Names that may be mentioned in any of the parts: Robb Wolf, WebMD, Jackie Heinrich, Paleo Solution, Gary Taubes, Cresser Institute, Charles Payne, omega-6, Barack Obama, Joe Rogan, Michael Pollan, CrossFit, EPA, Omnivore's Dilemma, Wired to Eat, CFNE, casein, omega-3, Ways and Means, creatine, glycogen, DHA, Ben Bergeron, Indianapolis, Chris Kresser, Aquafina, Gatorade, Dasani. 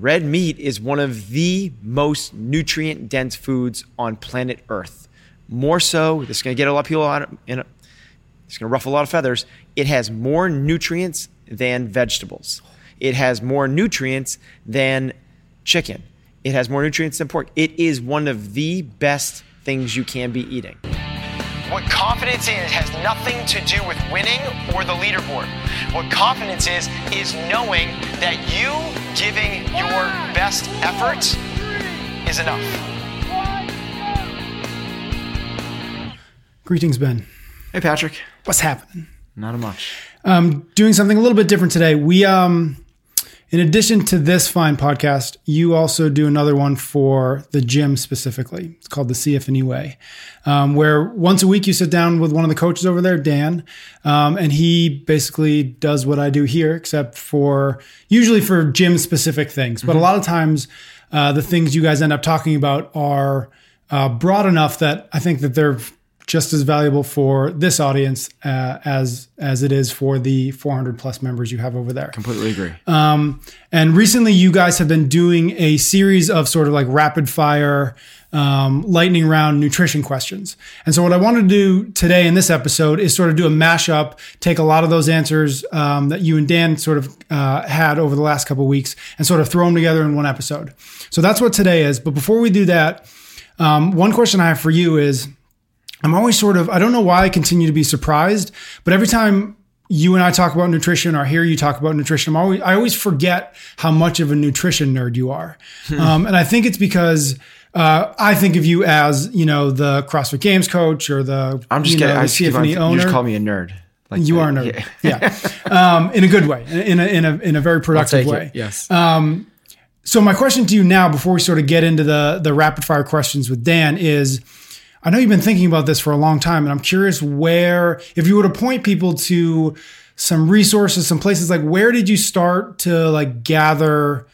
Red meat is one of the most nutrient-dense foods on planet Earth. More so, this is going to get a lot of people out, it's going to ruffle a lot of feathers. It has more nutrients than vegetables. It has more nutrients than chicken. It has more nutrients than pork. It is one of the best things you can be eating. What confidence is has nothing to do with winning or the leaderboard. What confidence is knowing that you giving your best effort is enough. Greetings, Ben. Hey, Patrick. What's happening? Not much. Doing something a little bit different today. We, in addition to this fine podcast, you also do another one for the gym specifically. It's called the CFNE Way, where once a week you sit down with one of the coaches over there, Dan, and he basically does what I do here, except for usually for gym specific things. But a lot of times the things you guys end up talking about are broad enough that I think that they're just as valuable for this audience as it is for the 400 plus members you have over there. Completely agree. And recently you guys have been doing a series of sort of like rapid fire, lightning round nutrition questions. And so what I wanted to do today in this episode is sort of do a mashup, take a lot of those answers that you and Dan sort of had over the last couple of weeks and sort of throw them together in one episode. So that's what today is. But before we do that, one question I have for you is, I'm always sort of, I don't know why I continue to be surprised, but every time you and I talk about nutrition or hear you talk about nutrition, I always forget how much of a nutrition nerd you are. And I think it's because I think of you as, you know, the CrossFit Games coach or the, I'm just kidding. You just call me a nerd. Like you are a nerd. Yeah. In a good way, in a very productive way. Yes. So my question to you now, before we sort of get into the rapid fire questions with Dan is, I know you've been thinking about this for a long time, and I'm curious where, if you were to point people to some resources, some places, like where did you start to like gather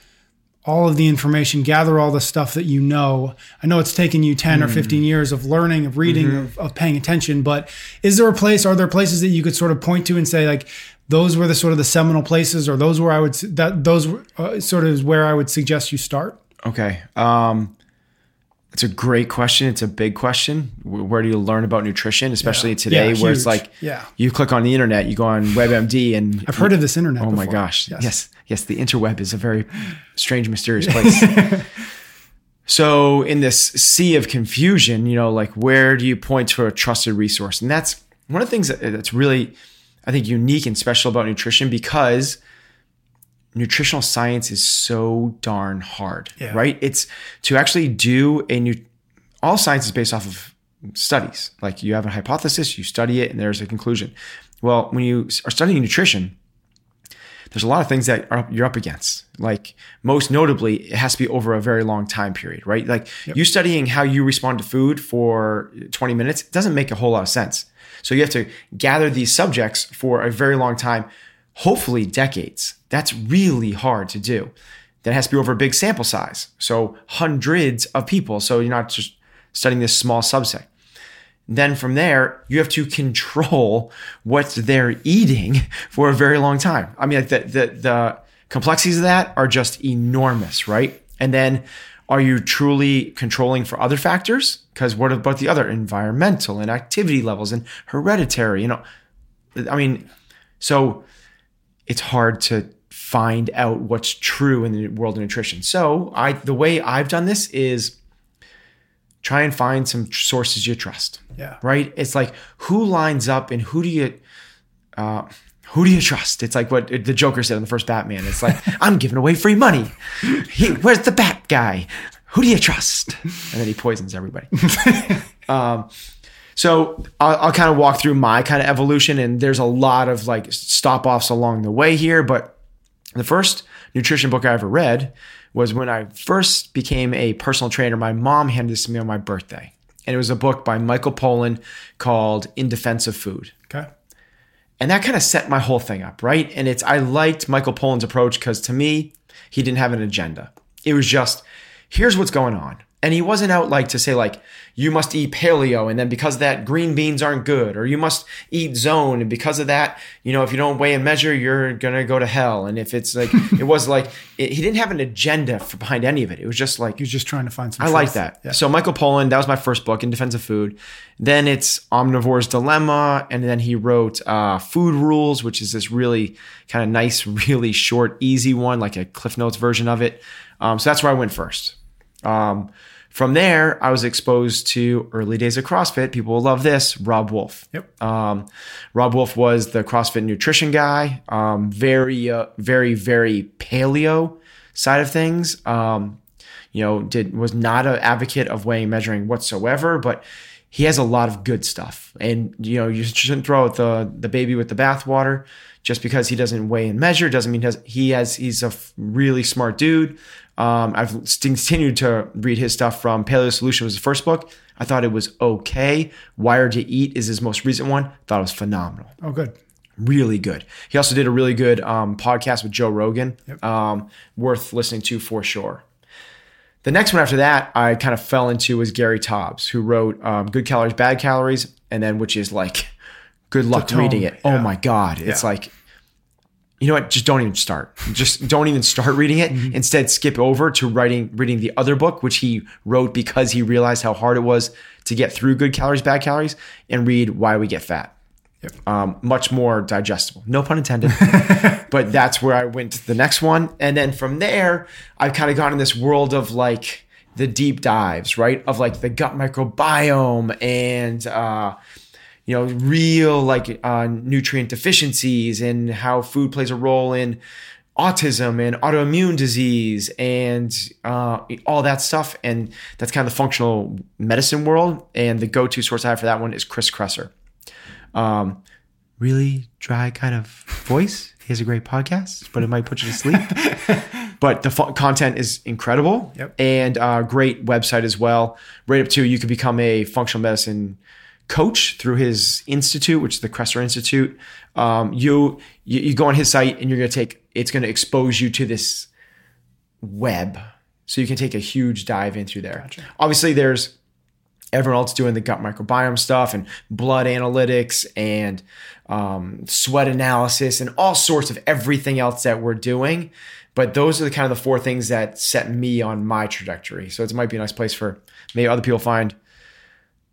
all of the information, gather all the stuff that you know? I know it's taken you 10 or 15 years of learning, of reading, of paying attention, but is there a place, are there places that you could sort of point to and say like, those were the sort of the seminal places, or those where I would, that those sort of is where I would suggest you start? Okay. It's a great question. It's a big question. Where do you learn about nutrition, especially today, where it's like you click on the internet, you go on WebMD, and I've heard of this internet. Oh my gosh! Yes. The interweb is a very strange, mysterious place. So in this sea of confusion, you know, like where do you point to a trusted resource? And that's one of the things that's really, I think, unique and special about nutrition, because nutritional science is so darn hard, right? It's to actually do all science is based off of studies. Like you have a hypothesis, you study it, and there's a conclusion. Well, when you are studying nutrition, there's a lot of things that you're up against. Like most notably, it has to be over a very long time period, right? Like you studying how you respond to food for 20 minutes, it doesn't make a whole lot of sense. So you have to gather these subjects for a very long time, hopefully decades. That's really hard to do. That has to be over a big sample size. So hundreds of people. So you're not just studying this small subset. Then from there, you have to control what they're eating for a very long time. I mean, the complexities of that are just enormous, right? And then are you truly controlling for other factors? Because what about the other environmental and activity levels and hereditary? You know, I mean, so it's hard to find out what's true in the world of nutrition. So the way I've done this is try and find some sources you trust. Yeah. Right. It's like who lines up and who do you trust? It's like what the Joker said in the first Batman. It's like I'm giving away free money. Where's the Bat guy? Who do you trust? And then he poisons everybody. So I'll kind of walk through my kind of evolution, and there's a lot of like stop-offs along the way here. But the first nutrition book I ever read was when I first became a personal trainer. My mom handed this to me on my birthday, and it was a book by Michael Pollan called In Defense of Food. Okay. And that kind of set my whole thing up, right? And I liked Michael Pollan's approach because to me, he didn't have an agenda. It was just, here's what's going on. And he wasn't out like to say like, you must eat paleo and then because of that green beans aren't good, or you must eat zone and because of that, you know, if you don't weigh and measure, you're going to go to hell. And if it's like, it was like, he didn't have an agenda behind any of it. It was just like, he was just trying to find some truth. Like that. Yeah. So Michael Pollan, that was my first book, In Defense of Food. Then it's Omnivore's Dilemma. And then he wrote Food Rules, which is this really kind of nice, really short, easy one, like a Cliff Notes version of it. So that's where I went first. From there, I was exposed to early days of CrossFit. People will love this. Robb Wolf. Yep. Robb Wolf was the CrossFit nutrition guy. Very, very paleo side of things. Was not an advocate of weighing, measuring whatsoever, but he has a lot of good stuff. And you shouldn't throw out the baby with the bathwater. Just because he doesn't weigh and measure doesn't mean he's a really smart dude. I've continued to read his stuff from Paleo Solution was the first book. I thought it was okay. Wired to Eat is his most recent one. Thought it was phenomenal. Oh, good. Really good. He also did a really good podcast with Joe Rogan. Yep. Worth listening to for sure. The next one after that I kind of fell into was Gary Taubes, who wrote Good Calories, Bad Calories, and then which is like good luck reading it. Yeah. Oh my God. It's like, you know what? Just don't even start. Just don't even start reading it. Mm-hmm. Instead, skip over to reading the other book, which he wrote because he realized how hard it was to get through Good Calories, Bad Calories, and read Why We Get Fat. Yep. Much more digestible. No pun intended. But that's where I went to the next one. And then from there, I've kind of gone in this world of like the deep dives, right? Of like the gut microbiome and real nutrient deficiencies and how food plays a role in autism and autoimmune disease and all that stuff. And that's kind of the functional medicine world. And the go-to source I have for that one is Chris Kresser. Really dry kind of voice. He has a great podcast, but it might put you to sleep. But the content is incredible. Yep. And a great website as well. Right up to you can become a functional medicine coach through his institute, which is the Cresser Institute. You go on his site and it's going to expose you to this web. So you can take a huge dive in through there. Gotcha. Obviously there's everyone else doing the gut microbiome stuff and blood analytics and sweat analysis and all sorts of everything else that we're doing. But those are the kind of the four things that set me on my trajectory. So it might be a nice place for maybe other people find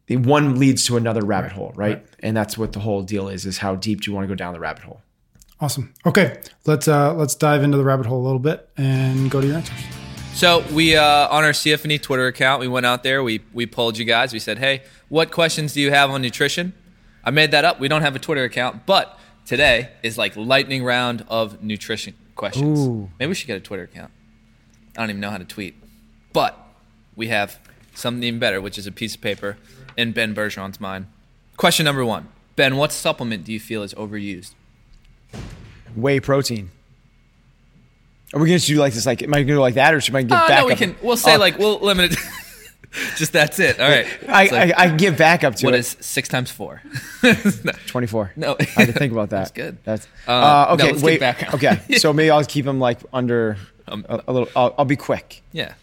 the one leads to another rabbit hole, right? And that's what the whole deal is how deep do you want to go down the rabbit hole? Awesome. Okay, let's dive into the rabbit hole a little bit and go to your answers. So we on our CFNE Twitter account, we went out there, we polled you guys. We said, hey, what questions do you have on nutrition? I made that up. We don't have a Twitter account, but today is like lightning round of nutrition questions. Ooh. Maybe we should get a Twitter account. I don't even know how to tweet, but we have something even better, which is a piece of paper. In Ben Bergeron's mind. Question number one. Ben, what supplement do you feel is overused? Whey protein. Are we going to do like this? Like, am I going to go like that or should I give back? No, we can. We'll say we'll limit it. Just that's it. All right. I can give back up to what is 6 times 4? 24. No. I had to think about that. That's good. That's okay. No, wait. Back okay. So maybe I'll keep them like under a little. I'll be quick. Yeah.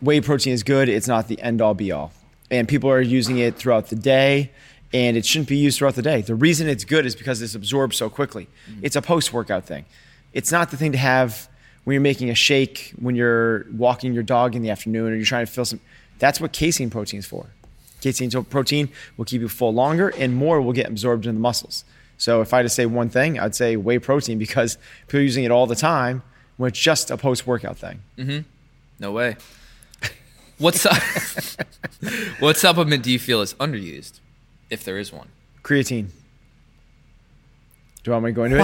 Whey protein is good. It's not the end all be all. And people are using it throughout the day, and it shouldn't be used throughout the day. The reason it's good is because it's absorbed so quickly. Mm-hmm. It's a post-workout thing. It's not the thing to have when you're making a shake, when you're walking your dog in the afternoon, or you're trying to fill some. That's what casein protein is for. Casein protein will keep you full longer, and more will get absorbed in the muscles. So if I had to say one thing, I'd say whey protein because people are using it all the time when it's just a post-workout thing. Mm-hmm. No way. What supplement do you feel is underused, if there is one? Creatine. Do you want me to go into it?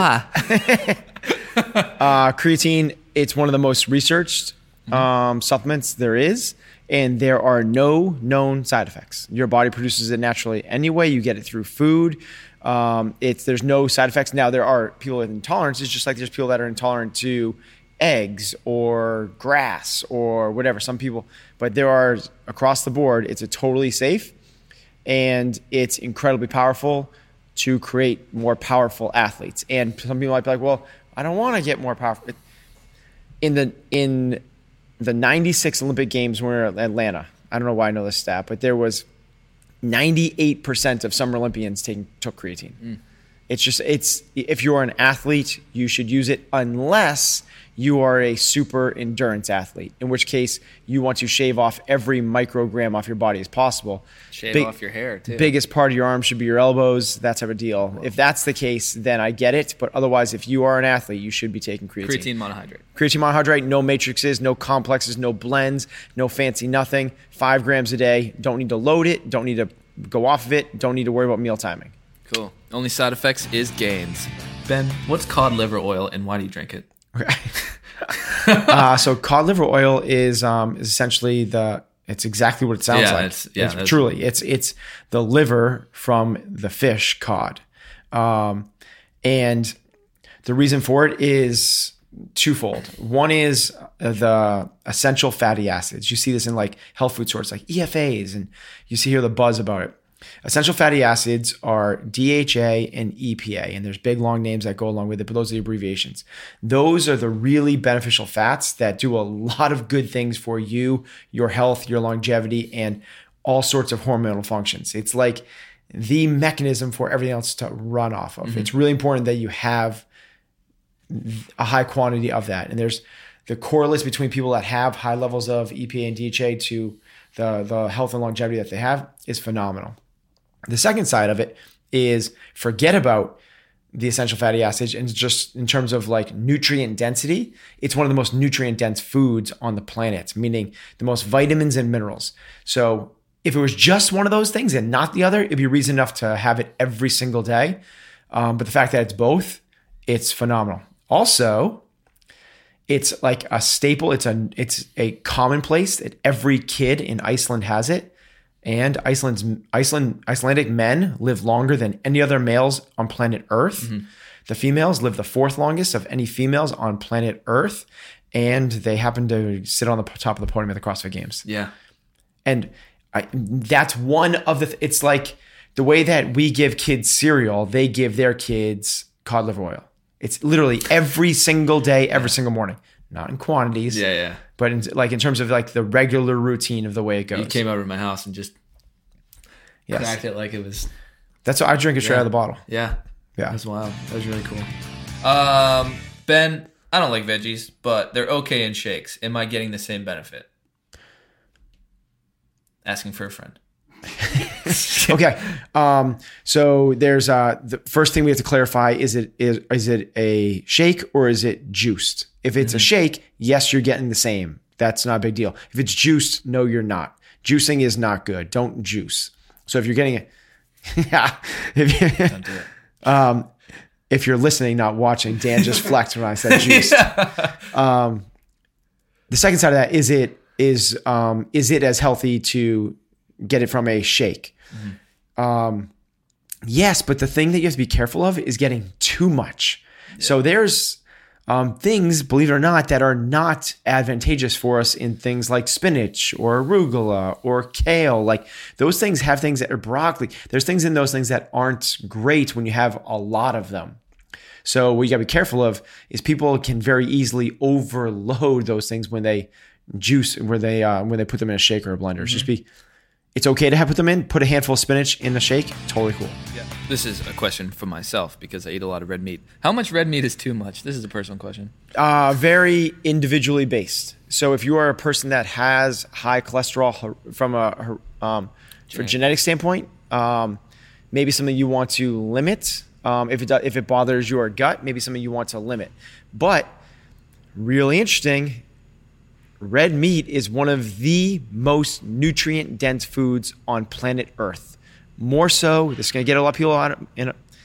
Creatine, it's one of the most researched supplements there is, and there are no known side effects. Your body produces it naturally anyway. You get it through food. There's no side effects. Now, there are people with intolerances, just like there's people that are intolerant to eggs or grass or whatever, some people, but there are across the board, it's a totally safe and it's incredibly powerful to create more powerful athletes. And some people might be like, well, I don't want to get more powerful. In the 96 Olympic Games were in Atlanta. I don't know why I know this stat, but there was 98% of Summer Olympians took creatine. Mm. It's just, if you're an athlete, you should use it unless you are a super endurance athlete, in which case you want to shave off every microgram off your body as possible. Shave off your hair too. Biggest part of your arm should be your elbows, that type of deal. Whoa. If that's the case, then I get it. But otherwise, if you are an athlete, you should be taking creatine. Creatine monohydrate. Creatine monohydrate, no matrices, no complexes, no blends, no fancy nothing. 5 grams a day. Don't need to load it. Don't need to go off of it. Don't need to worry about meal timing. Cool. Only side effects is gains. Ben, what's cod liver oil and why do you drink it? So cod liver oil is essentially it's exactly what it sounds like. It's the liver from the fish cod. And the reason for it is twofold. One is the essential fatty acids. You see this in like health food sources, like EFAs, and you see here the buzz about it. Essential fatty acids are DHA and EPA, and there's big long names that go along with it, but those are the abbreviations. Those are the really beneficial fats that do a lot of good things for you, your health, your longevity, and all sorts of hormonal functions. It's like the mechanism for everything else to run off of. Mm-hmm. It's really important that you have a high quantity of that. And there's the correlates between people that have high levels of EPA and DHA to the health and longevity that they have is phenomenal. The second side of it is forget about the essential fatty acids and just in terms of like nutrient density, it's one of the most nutrient dense foods on the planet, meaning the most vitamins and minerals. So if it was just one of those things and not the other, it'd be reason enough to have it every single day. But the fact that it's both, it's phenomenal. Also, it's like a staple. It's a commonplace that every kid in Iceland has it. And Icelandic men live longer than any other males on planet Earth. Mm-hmm. The females live the fourth longest of any females on planet Earth. And they happen to sit on the top of the podium at the CrossFit Games. Yeah. And that's one of the, it's like the way that we give kids cereal, they give their kids cod liver oil. It's literally every single day, every single morning. Not in quantities. Yeah, yeah. But in terms of like the regular routine of the way it goes. You came over to my house and just cracked it like it was. That's what I drink it straight out of the bottle. Yeah. Yeah. That was wild. That was really cool. Ben, I don't like veggies, but they're okay in shakes. Am I getting the same benefit? Asking for a friend. Okay. So there's the first thing we have to clarify is it a shake or is it juiced? If it's mm-hmm. a shake, yes, you're getting the same. That's not a big deal. If it's juiced, no, you're not. Juicing is not good. Don't juice. So if you're getting it, don't do it. If you're listening, not watching, Dan just flexed when I said juiced. Yeah. The second side of that is it as healthy to get it from a shake? Mm-hmm. Yes, but the thing that you have to be careful of is getting too much. Yeah. So there's things, believe it or not, that are not advantageous for us in things like spinach or arugula or kale. Like those things have things that are broccoli. There's things in those things that aren't great when you have a lot of them. So what you gotta be careful of is people can very easily overload those things when they juice, when they put them in a shaker or a blender. Mm-hmm. It's okay to put them in. Put a handful of spinach in the shake. Totally cool. Yeah. This is a question for myself because I eat a lot of red meat. How much red meat is too much? This is a personal question. Very individually based. So if you are a person that has high cholesterol from a genetic standpoint, maybe something you want to limit. If it bothers your gut, maybe something you want to limit. But really interesting. Red meat is one of the most nutrient-dense foods on planet Earth. More so, this is going to get a lot of people on, it's going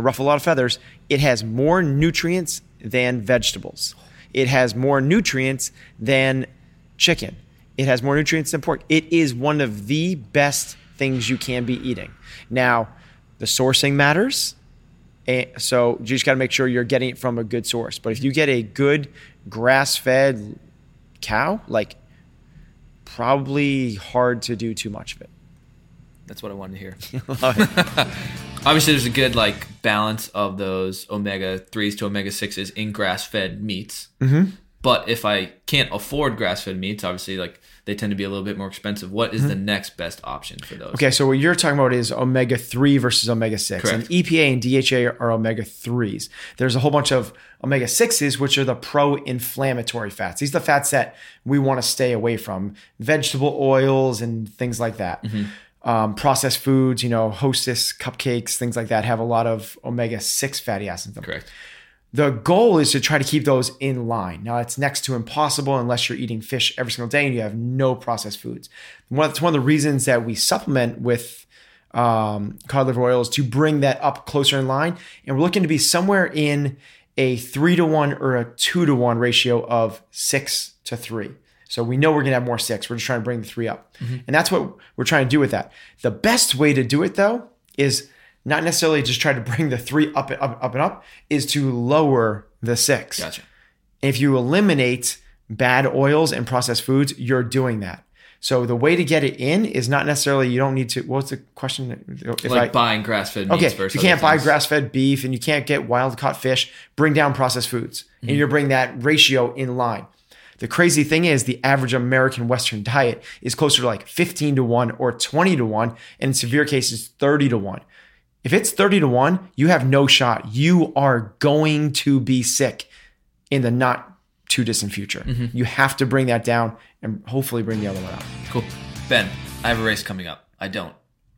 to ruffle a lot of feathers. It has more nutrients than vegetables. It has more nutrients than chicken. It has more nutrients than pork. It is one of the best things you can be eating. Now, the sourcing matters. So you just got to make sure you're getting it from a good source. But if you get a good grass-fed cow, like probably hard to do too much of it. That's what I wanted to hear. Obviously there's a good like balance of those omega 3s to omega 6s in grass-fed meats. Mm-hmm. But if I can't afford grass-fed meats, obviously, like, they tend to be a little bit more expensive. What is the next best option for those? Okay, so what you're talking about is omega-3 versus omega-6. Correct. And EPA and DHA are omega-3s. There's a whole bunch of omega-6s, which are the pro-inflammatory fats. These are the fats that we want to stay away from. Vegetable oils and things like that. Mm-hmm. Processed foods, you know, Hostess, cupcakes, things like that have a lot of omega-6 fatty acids in them. Correct. The goal is to try to keep those in line. Now, it's next to impossible unless you're eating fish every single day and you have no processed foods. That's one of the reasons that we supplement with cod liver oil is to bring that up closer in line. And we're looking to be somewhere in a 3-to-1 or a 2-to-1 ratio of 6-to-3. So we know we're going to have more 6. We're just trying to bring the 3 up. Mm-hmm. And that's what we're trying to do with that. The best way to do it, though, is not necessarily just try to bring the 3 up and up and up, is to lower the 6. Gotcha. If you eliminate bad oils and processed foods, you're doing that. So the way to get it in is not necessarily, you don't need to, what's the question? Buying grass-fed meats versus you can't buy grass-fed beef and you can't get wild-caught fish, bring down processed foods. Mm-hmm. And you're bringing that ratio in line. The crazy thing is the average American Western diet is closer to like 15-to-1 or 20-to-1, and in severe cases, 30-to-1. If it's 30-to-1, you have no shot. You are going to be sick in the not too distant future. Mm-hmm. You have to bring that down and hopefully bring the other one up. Cool. Ben, I have a race coming up. I don't.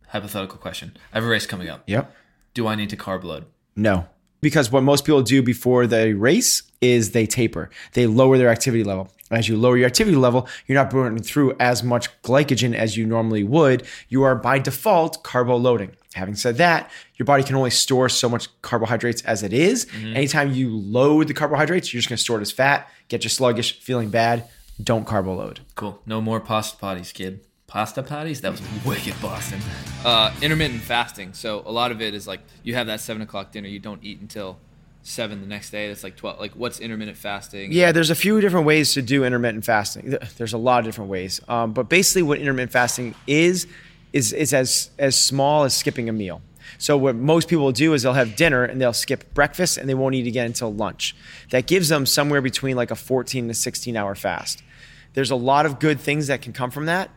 Hypothetical question. I have a race coming up. Yep. Do I need to carb load? No. Because what most people do before the race is they taper. They lower their activity level. As you lower your activity level, you're not burning through as much glycogen as you normally would. You are by default carbo loading. Having said that, your body can only store so much carbohydrates as it is. Mm-hmm. Anytime you load the carbohydrates, you're just going to store it as fat, get you sluggish, feeling bad. Don't carbo load. Cool. No more pasta potties, kid. Pasta potties? That was wicked Boston. Intermittent fasting. So a lot of it is like you have that 7 o'clock dinner. You don't eat until 7 the next day. That's like 12. Like, what's intermittent fasting? Yeah, there's a few different ways to do intermittent fasting. There's a lot of different ways. But basically what intermittent fasting is as small as skipping a meal. So what most people will do is they'll have dinner and they'll skip breakfast and they won't eat again until lunch. That gives them somewhere between like a 14 to 16 hour fast. There's a lot of good things that can come from that.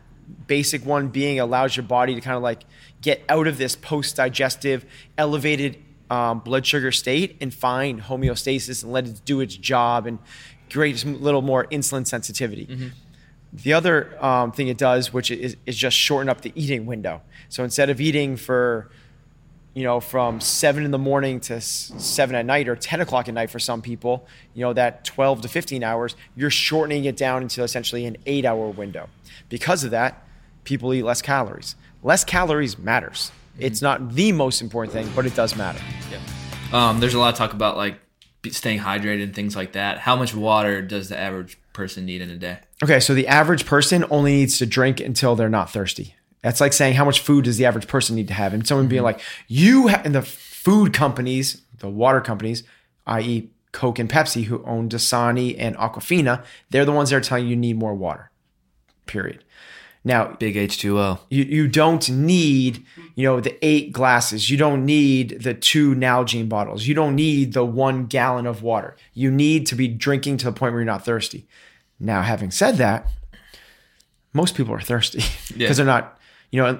Basic one being allows your body to kind of like get out of this post-digestive elevated blood sugar state and find homeostasis and let it do its job and create a little more insulin sensitivity. Mm-hmm. The other thing it does, which is just shorten up the eating window. So instead of eating for, you know, from 7 in the morning to 7 at night or 10 o'clock at night for some people, you know, that 12 to 15 hours, you're shortening it down into essentially an 8-hour window. Because of that, people eat less calories. Less calories matters. Mm-hmm. It's not the most important thing, but it does matter. Yeah. There's a lot of talk about like staying hydrated and things like that. How much water does the average person need in a day? Okay, so the average person only needs to drink until they're not thirsty. That's like saying how much food does the average person need to have? And someone being like, and the food companies, the water companies, i.e. Coke and Pepsi, who own Dasani and Aquafina, they're the ones that are telling you need more water, period. Now, big H2O. You don't need, you know, the 8 glasses. You don't need the 2 Nalgene bottles. You don't need the 1 gallon of water. You need to be drinking to the point where you're not thirsty. Now, having said that, most people are thirsty because they're not, you know,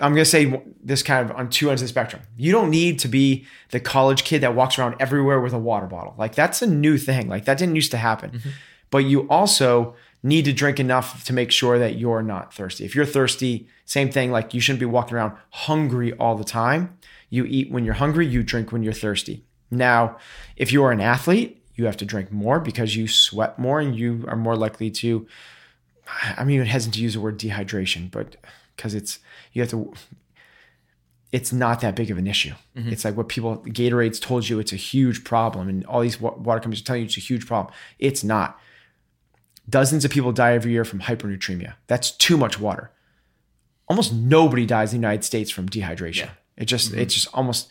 I'm going to say this kind of on two ends of the spectrum. You don't need to be the college kid that walks around everywhere with a water bottle. Like, that's a new thing. Like, that didn't used to happen. Mm-hmm. But you also need to drink enough to make sure that you're not thirsty. If you're thirsty, same thing, like you shouldn't be walking around hungry all the time. You eat when you're hungry, you drink when you're thirsty. Now, if you are an athlete, you have to drink more because you sweat more and you are more likely to, I'm even hesitant to use the word dehydration, but because it's not that big of an issue. Mm-hmm. It's like what Gatorade's told you it's a huge problem and all these water companies are telling you it's a huge problem. It's not. Dozens of people die every year from hypernatremia. That's too much water. Almost nobody dies in the United States from dehydration. Yeah. It's just almost,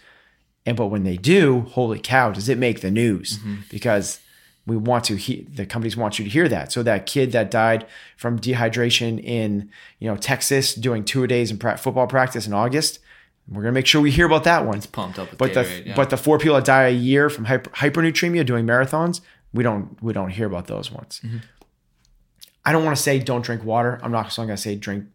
but when they do, holy cow, does it make the news? Mm-hmm. Because we want to the companies want you to hear that. So that kid that died from dehydration in, you know, Texas doing 2-a-days in football practice in August, we're going to make sure we hear about that one. It's pumped up with Gatorade. But the 4 people that die a year from hypernatremia doing marathons, We don't hear about those ones. Mm-hmm. I don't want to say don't drink water. I'm not going to say drink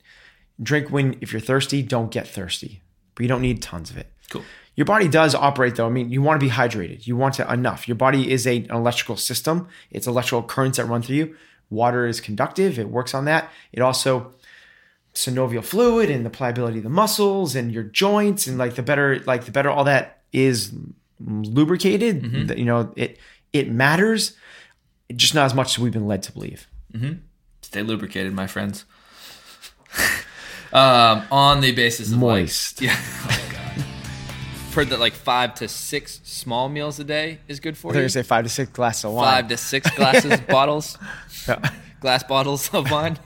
when, if you're thirsty, don't get thirsty, but you don't need tons of it. Cool. Your body does operate though. I mean, you want to be hydrated. You want to enough. Your body is an electrical system. It's electrical currents that run through you. Water is conductive. It works on that. It also synovial fluid and the pliability of the muscles and your joints and the better all that is lubricated. Mm-hmm. You know, it matters, just not as much as we've been led to believe. Mm-hmm. Stay lubricated, my friends. On the basis of moist. Like, yeah. Oh, God. I've heard that 5 to 6 small meals a day is good for you. I thought you were going to say 5 to 6 glasses of wine. 5 to 6 glasses, bottles. Yeah. Glass bottles of wine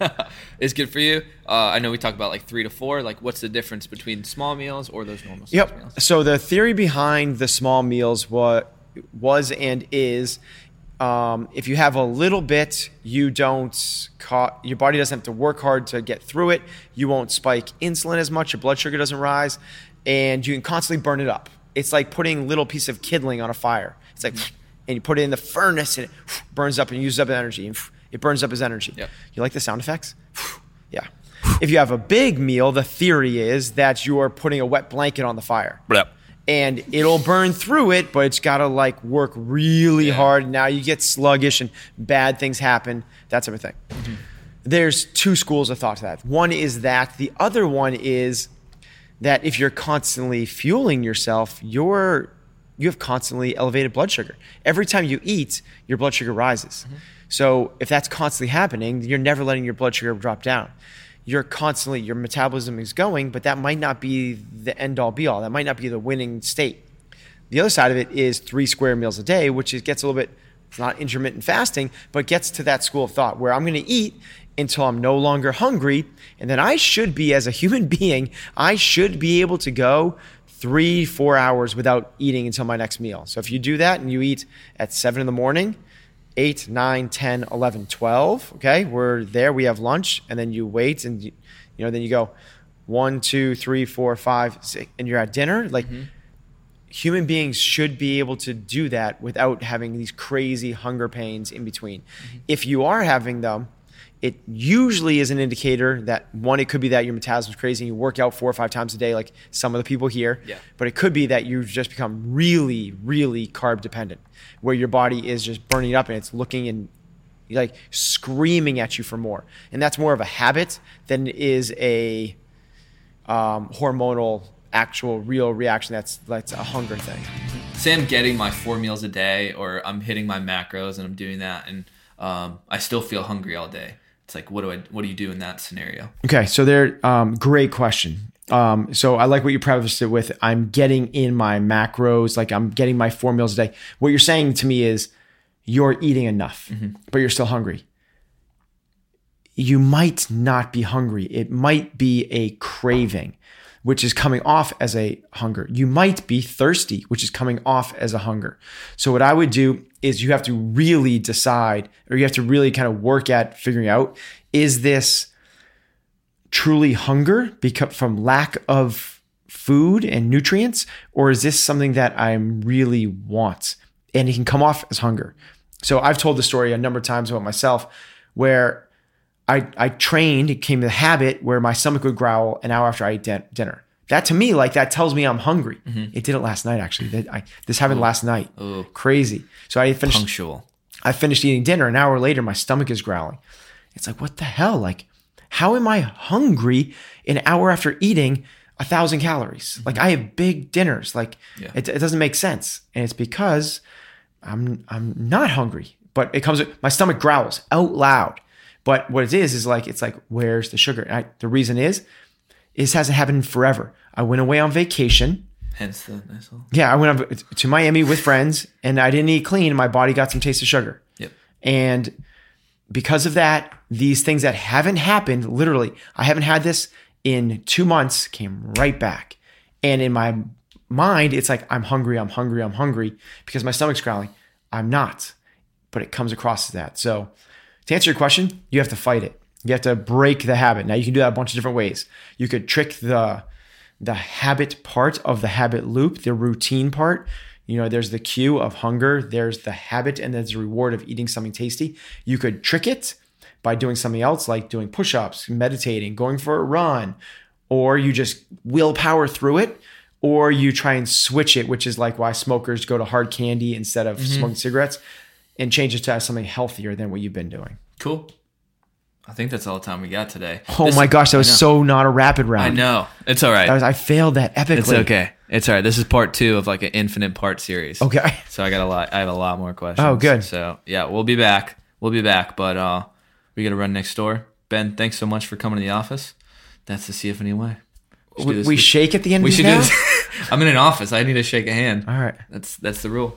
is good for you. I know we talk about 3 to 4. What's the difference between small meals or those normal size meals? So the theory behind the small meals was and is if you have a little bit, your body doesn't have to work hard to get through it. You won't spike insulin as much. Your blood sugar doesn't rise, and you can constantly burn it up. It's like putting a little piece of kindling on a fire. It's and you put it in the furnace, and it burns up and uses up energy. And it burns up as energy. Yep. You like the sound effects? Yeah. If you have a big meal, the theory is that you are putting a wet blanket on the fire. Yep. And it'll burn through it, but it's got to work really hard. Now you get sluggish and bad things happen, that type of thing. Mm-hmm. There's 2 schools of thought to that. One is that. The other one is that if you're constantly fueling yourself, you have constantly elevated blood sugar. Every time you eat, your blood sugar rises. Mm-hmm. So if that's constantly happening, you're never letting your blood sugar drop down. Your metabolism is going, but that might not be the end all be all. That might not be the winning state. The other side of it is 3 square meals a day, which it gets a little bit, it's not intermittent fasting, but gets to that school of thought where I'm going to eat until I'm no longer hungry. And then I should be, as a human being, I should be able to go 3-4 hours without eating until my next meal. So if you do that and you eat at 7 in the morning, 8, 9, 10, 11, 12. Okay, we're there. We have lunch, and then you wait, and then you go 1, 2, 3, 4, 5, 6, and you're at dinner. Mm-hmm. Human beings should be able to do that without having these crazy hunger pains in between. Mm-hmm. If you are having them, it usually is an indicator that, one, it could be that your metabolism is crazy and you work out 4 or 5 times a day like some of the people here. Yeah. But it could be that you've just become really, really carb dependent where your body is just burning up and it's looking and screaming at you for more. And that's more of a habit than is a hormonal, actual, real reaction that's a hunger thing. Say I'm getting my 4 meals a day or I'm hitting my macros and I'm doing that and I still feel hungry all day. It's what do you do in that scenario? Okay, so there, great question. So I like what you prefaced it with. I'm getting in my macros, I'm getting my 4 meals a day. What you're saying to me is you're eating enough, mm-hmm. but you're still hungry. You might not be hungry. It might be a craving, which is coming off as a hunger. You might be thirsty, which is coming off as a hunger. So what I would do is you have to really decide, or you have to really kind of work at figuring out, is this truly hunger from lack of food and nutrients, or is this something that I really want? And it can come off as hunger. So I've told the story a number of times about myself where I trained, it came to the habit where my stomach would growl an hour after I ate dinner. That to me, that tells me I'm hungry. Mm-hmm. It didn't last night, actually. This happened last night. Ooh. Crazy. So I finished eating dinner. An hour later, my stomach is growling. It's what the hell? How am I hungry an hour after eating 1,000 calories? Mm-hmm. I have big dinners. It doesn't make sense. And it's because I'm not hungry. But it comes, my stomach growls out loud. But what it is where's the sugar? And the reason is, this hasn't happened forever. I went away on vacation. Hence the nice little... Yeah, I went up to Miami with friends, and I didn't eat clean, and my body got some taste of sugar. Yep. And because of that, these things that haven't happened, literally, I haven't had this in 2 months, came right back. And in my mind, it's I'm hungry, I'm hungry, I'm hungry, because my stomach's growling. I'm not. But it comes across as that. So... to answer your question, you have to fight it. You have to break the habit. Now, you can do that a bunch of different ways. You could trick the habit part of the habit loop, the routine part. You know, there's the cue of hunger, there's the habit, and there's the reward of eating something tasty. You could trick it by doing something else, like doing push-ups, meditating, going for a run, or you just willpower through it, or you try and switch it, which is like why smokers go to hard candy instead of smoking cigarettes, and change it to something healthier than what you've been doing. Cool. I think that's all the time we got today. Oh my gosh, that was so not a rapid round. I know. It's all right. I failed that epically. It's okay. It's all right. This is part 2 of like an infinite part series. Okay. So I have a lot more questions. Oh, good. So yeah, we'll be back. But we got to run next door. Ben, thanks so much for coming to the office. That's the CFNE way. We shake at the end of the day. I'm in an office. I need to shake a hand. All right. That's the rule.